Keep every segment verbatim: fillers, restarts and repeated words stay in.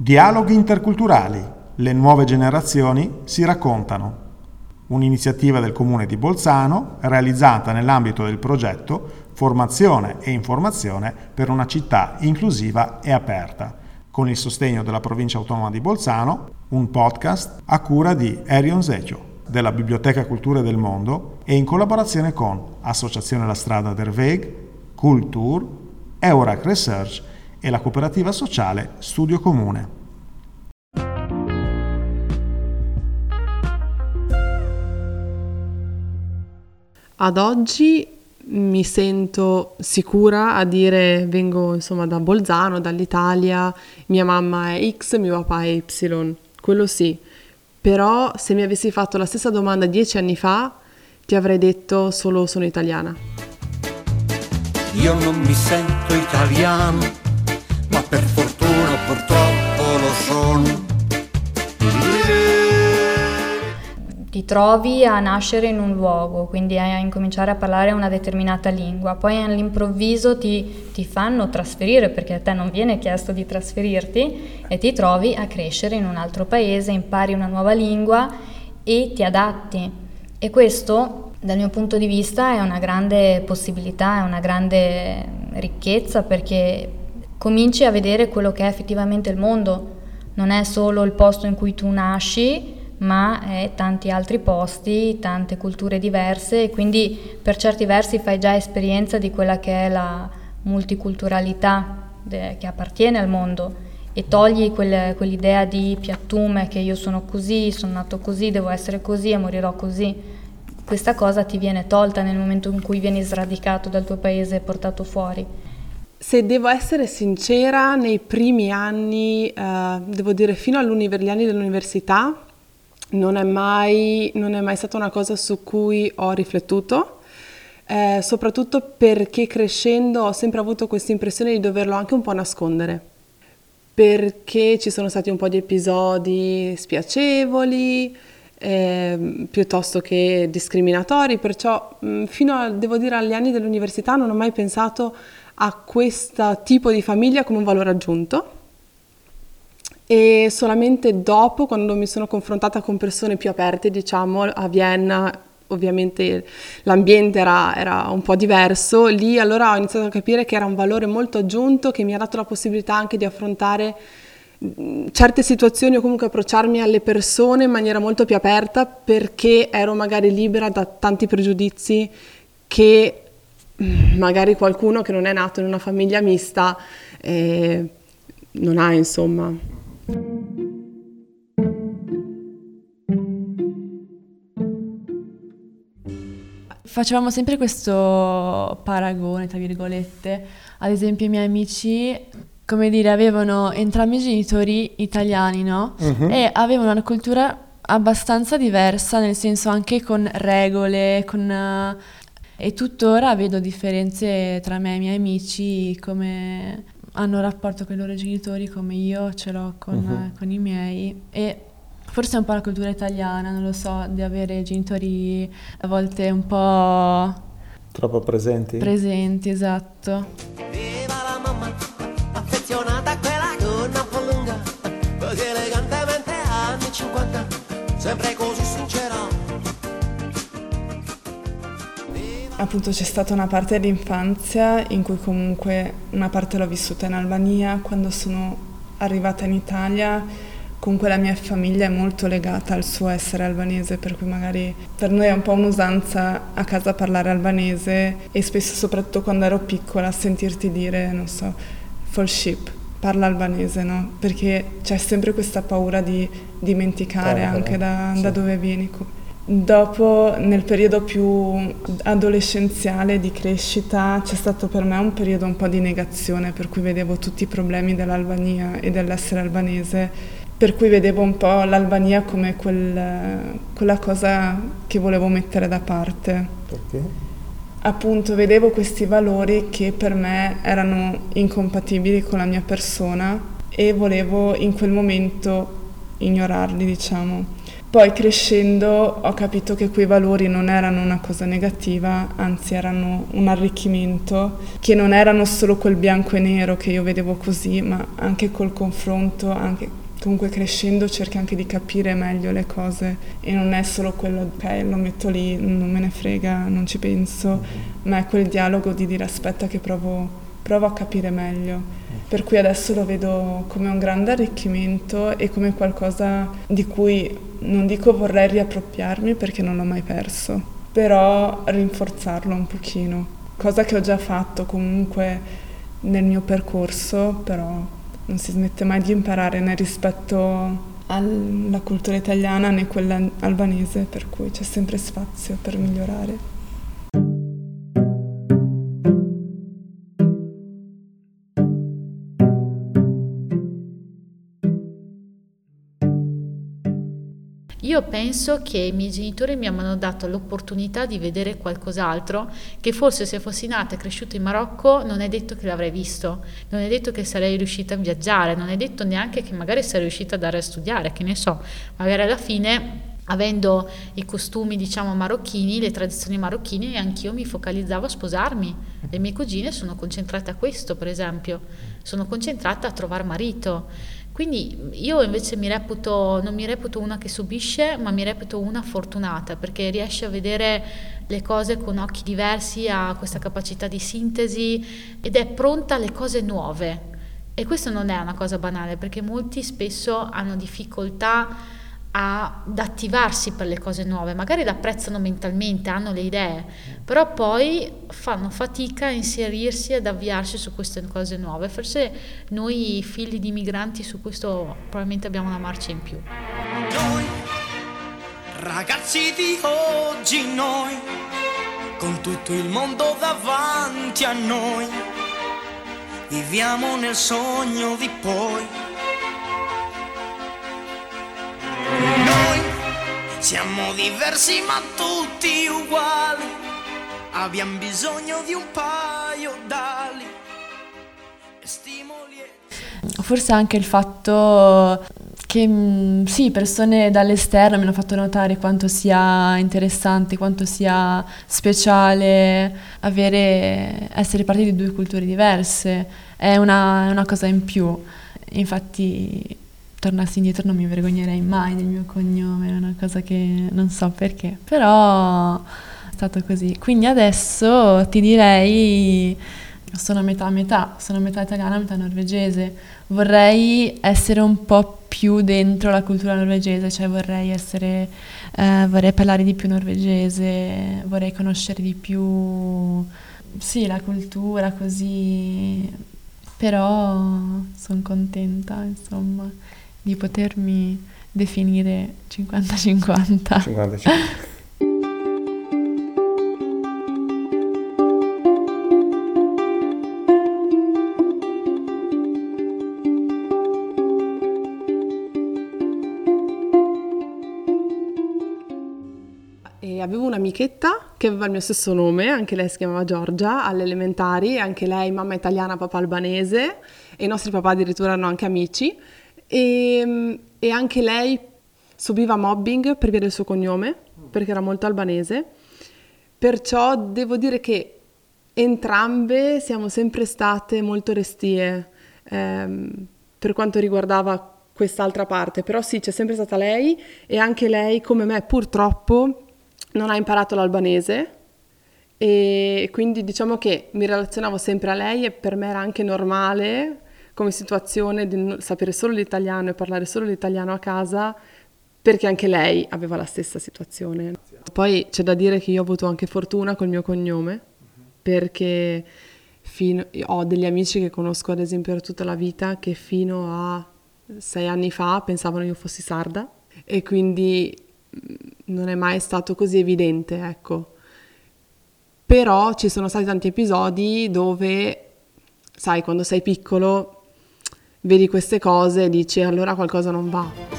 Dialoghi Interculturali, le nuove generazioni si raccontano. Un'iniziativa del Comune di Bolzano realizzata nell'ambito del progetto Formazione e Informazione per una città inclusiva e aperta, con il sostegno della Provincia Autonoma di Bolzano, un podcast a cura di Erjon Zeqo della Biblioteca Culture del Mondo e in collaborazione con Associazione La Strada Der Weg, Cooltour, Eurac Research e la cooperativa sociale Studio Comune. Ad oggi mi sento sicura a dire vengo insomma da Bolzano, dall'Italia, mia mamma è X, mio papà è Y, quello sì. Però se mi avessi fatto la stessa domanda dieci anni fa ti avrei detto solo sono italiana. Io non mi sento italiano, ma per fortuna purtroppo lo sono. Ti trovi a nascere in un luogo, quindi a incominciare a parlare una determinata lingua, poi all'improvviso ti, ti fanno trasferire perché a te non viene chiesto di trasferirti e ti trovi a crescere in un altro paese, impari una nuova lingua e ti adatti. E questo, dal mio punto di vista, è una grande possibilità, è una grande ricchezza perché cominci a vedere quello che è effettivamente il mondo, non è solo il posto in cui tu nasci, ma è tanti altri posti, tante culture diverse e quindi per certi versi fai già esperienza di quella che è la multiculturalità de- che appartiene al mondo e togli quel, quell'idea di piattume che io sono così, sono nato così, devo essere così e morirò così. Questa cosa ti viene tolta nel momento in cui vieni sradicato dal tuo paese e portato fuori. Se devo essere sincera, nei primi anni, eh, devo dire fino agli anni dell'università, non è mai, non è mai stata una cosa su cui ho riflettuto, eh, soprattutto perché crescendo ho sempre avuto questa impressione di doverlo anche un po' nascondere, perché ci sono stati un po' di episodi spiacevoli, Eh, piuttosto che discriminatori, perciò mh, fino a, devo dire, agli anni dell'università non ho mai pensato a questo tipo di famiglia come un valore aggiunto e solamente dopo, quando mi sono confrontata con persone più aperte, diciamo a Vienna, ovviamente l'ambiente era, era un po' diverso, lì allora ho iniziato a capire che era un valore molto aggiunto che mi ha dato la possibilità anche di affrontare certe situazioni o comunque approcciarmi alle persone in maniera molto più aperta perché ero magari libera da tanti pregiudizi che magari qualcuno che non è nato in una famiglia mista eh, non ha, insomma. Facevamo sempre questo paragone, tra virgolette, ad esempio i miei amici, come dire, avevano entrambi i genitori italiani, no? Uh-huh. E avevano una cultura abbastanza diversa, nel senso anche con regole, con uh, e tuttora vedo differenze tra me e i miei amici, come hanno un rapporto con i loro genitori, come io ce l'ho con, uh-huh. con i miei. E forse è un po' la cultura italiana, non lo so, di avere genitori a volte un po' troppo presenti. Presenti, esatto. Sempre così sincera. Appunto c'è stata una parte dell'infanzia in cui comunque una parte l'ho vissuta in Albania, quando sono arrivata in Italia comunque la mia famiglia è molto legata al suo essere albanese, per cui magari per noi è un po' un'usanza a casa parlare albanese e spesso, soprattutto quando ero piccola, sentirti dire, non so, Folship, parla albanese, no? Perché c'è sempre questa paura di dimenticare ah, anche da, sì. da dove vieni. Dopo, nel periodo più adolescenziale di crescita, c'è stato per me un periodo un po' di negazione, per cui vedevo tutti i problemi dell'Albania e dell'essere albanese, per cui vedevo un po' l'Albania come quel, quella cosa che volevo mettere da parte. Perché? Appunto vedevo questi valori che per me erano incompatibili con la mia persona e volevo in quel momento ignorarli, diciamo. Poi crescendo ho capito che quei valori non erano una cosa negativa, anzi erano un arricchimento, che non erano solo quel bianco e nero che io vedevo così, ma anche col confronto, anche, comunque crescendo cerchi anche di capire meglio le cose e non è solo quello ok, lo metto lì, non me ne frega, non ci penso, ma è quel dialogo di dire aspetta che provo, provo a capire meglio. Per cui adesso lo vedo come un grande arricchimento e come qualcosa di cui non dico vorrei riappropriarmi perché non l'ho mai perso, però rinforzarlo un pochino, cosa che ho già fatto comunque nel mio percorso, però non si smette mai di imparare né rispetto alla cultura italiana né quella albanese, per cui c'è sempre spazio per migliorare. Io penso che i miei genitori mi hanno dato l'opportunità di vedere qualcos'altro che forse se fossi nata e cresciuta in Marocco non è detto che l'avrei visto, non è detto che sarei riuscita a viaggiare, non è detto neanche che magari sarei riuscita ad andare a studiare, che ne so, magari alla fine avendo i costumi diciamo marocchini, le tradizioni marocchine, anch'io mi focalizzavo a sposarmi. Le mie cugine sono concentrate a questo, per esempio, sono concentrata a trovare marito. Quindi io invece mi reputo, non mi reputo una che subisce, ma mi reputo una fortunata, perché riesce a vedere le cose con occhi diversi, ha questa capacità di sintesi ed è pronta alle cose nuove. E questo non è una cosa banale, perché molti spesso hanno difficoltà a, ad attivarsi per le cose nuove, magari l'apprezzano mentalmente, hanno le idee, però poi fanno fatica a inserirsi, ad avviarsi su queste cose nuove. Forse noi figli di migranti su questo probabilmente abbiamo una marcia in più. Noi, ragazzi di oggi, noi, con tutto il mondo davanti a noi, viviamo nel sogno di poi. Siamo diversi ma tutti uguali, abbiamo bisogno di un paio d'ali e stimoli. Forse anche il fatto che sì, persone dall'esterno mi hanno fatto notare quanto sia interessante, quanto sia speciale avere, essere parte di due culture diverse, è una, è una cosa in più, infatti. Tornassi indietro non mi vergognerei mai del mio cognome, è una cosa che non so perché, però è stato così. Quindi adesso ti direi sono metà metà, sono metà italiana, metà norvegese. Vorrei essere un po' più dentro la cultura norvegese, cioè vorrei essere, eh, vorrei parlare di più norvegese, vorrei conoscere di più, sì, la cultura così, però sono contenta, insomma, di potermi definire cinquanta cinquanta. cinquanta cinquanta. E avevo un'amichetta che aveva il mio stesso nome, anche lei si chiamava Giorgia, alle elementari, anche lei mamma italiana, papà albanese, e i nostri papà addirittura erano anche amici. E, e anche lei subiva mobbing per via del suo cognome, perché era molto albanese, perciò devo dire che entrambe siamo sempre state molto restie ehm, per quanto riguardava quest'altra parte, però sì, c'è sempre stata lei, e anche lei come me purtroppo non ha imparato l'albanese e quindi diciamo che mi relazionavo sempre a lei e per me era anche normale come situazione di sapere solo l'italiano e parlare solo l'italiano a casa, perché anche lei aveva la stessa situazione. Poi c'è da dire che io ho avuto anche fortuna col mio cognome, perché fino, ho degli amici che conosco ad esempio per tutta la vita che fino a sei anni fa pensavano io fossi sarda e quindi non è mai stato così evidente, ecco. Però ci sono stati tanti episodi dove, sai, quando sei piccolo vedi queste cose e dici allora qualcosa non va.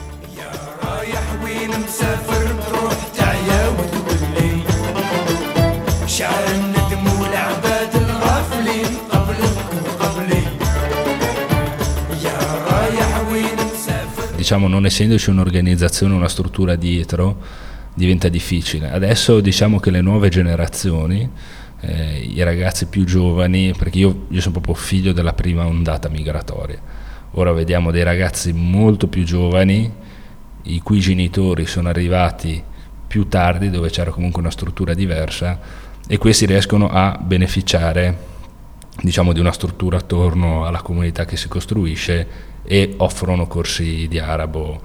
diciamo, non essendoci un'organizzazione, una struttura dietro, diventa difficile. Adesso diciamo che le nuove generazioni, eh, i ragazzi più giovani, perché io, io sono proprio figlio della prima ondata migratoria, ora vediamo dei ragazzi molto più giovani i cui genitori sono arrivati più tardi, dove c'era comunque una struttura diversa, e questi riescono a beneficiare, diciamo, di una struttura attorno alla comunità che si costruisce, e offrono corsi di arabo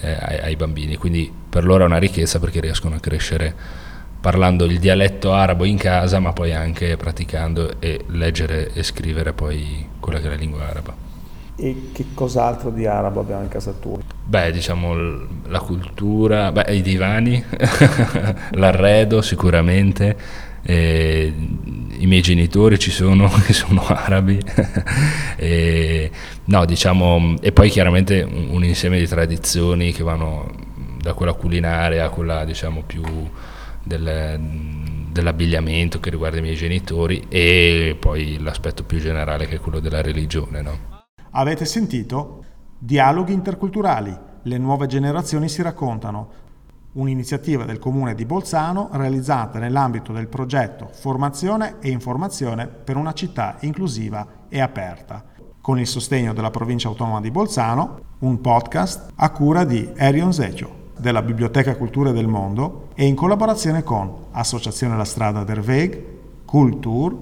eh, ai, ai bambini, quindi per loro è una ricchezza, perché riescono a crescere parlando il dialetto arabo in casa, ma poi anche praticando e leggere e scrivere poi quella che è la lingua araba. E che cos'altro di arabo abbiamo in casa tua? Beh, diciamo la cultura, beh, i divani, l'arredo sicuramente, e i miei genitori ci sono, che sono arabi, e, no, diciamo, e poi chiaramente un, un insieme di tradizioni che vanno da quella culinaria a quella, diciamo, più del, dell'abbigliamento che riguarda i miei genitori, e poi l'aspetto più generale che è quello della religione, no? Avete sentito? Dialoghi interculturali, le nuove generazioni si raccontano. Un'iniziativa del Comune di Bolzano realizzata nell'ambito del progetto Formazione e Informazione per una città inclusiva e aperta, con il sostegno della Provincia Autonoma di Bolzano, un podcast a cura di Erjon Zeqo della Biblioteca Culture del Mondo e in collaborazione con Associazione La Strada Der Weg, Cooltour,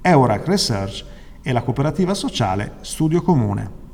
Eurac Research e la cooperativa sociale Studio Comune.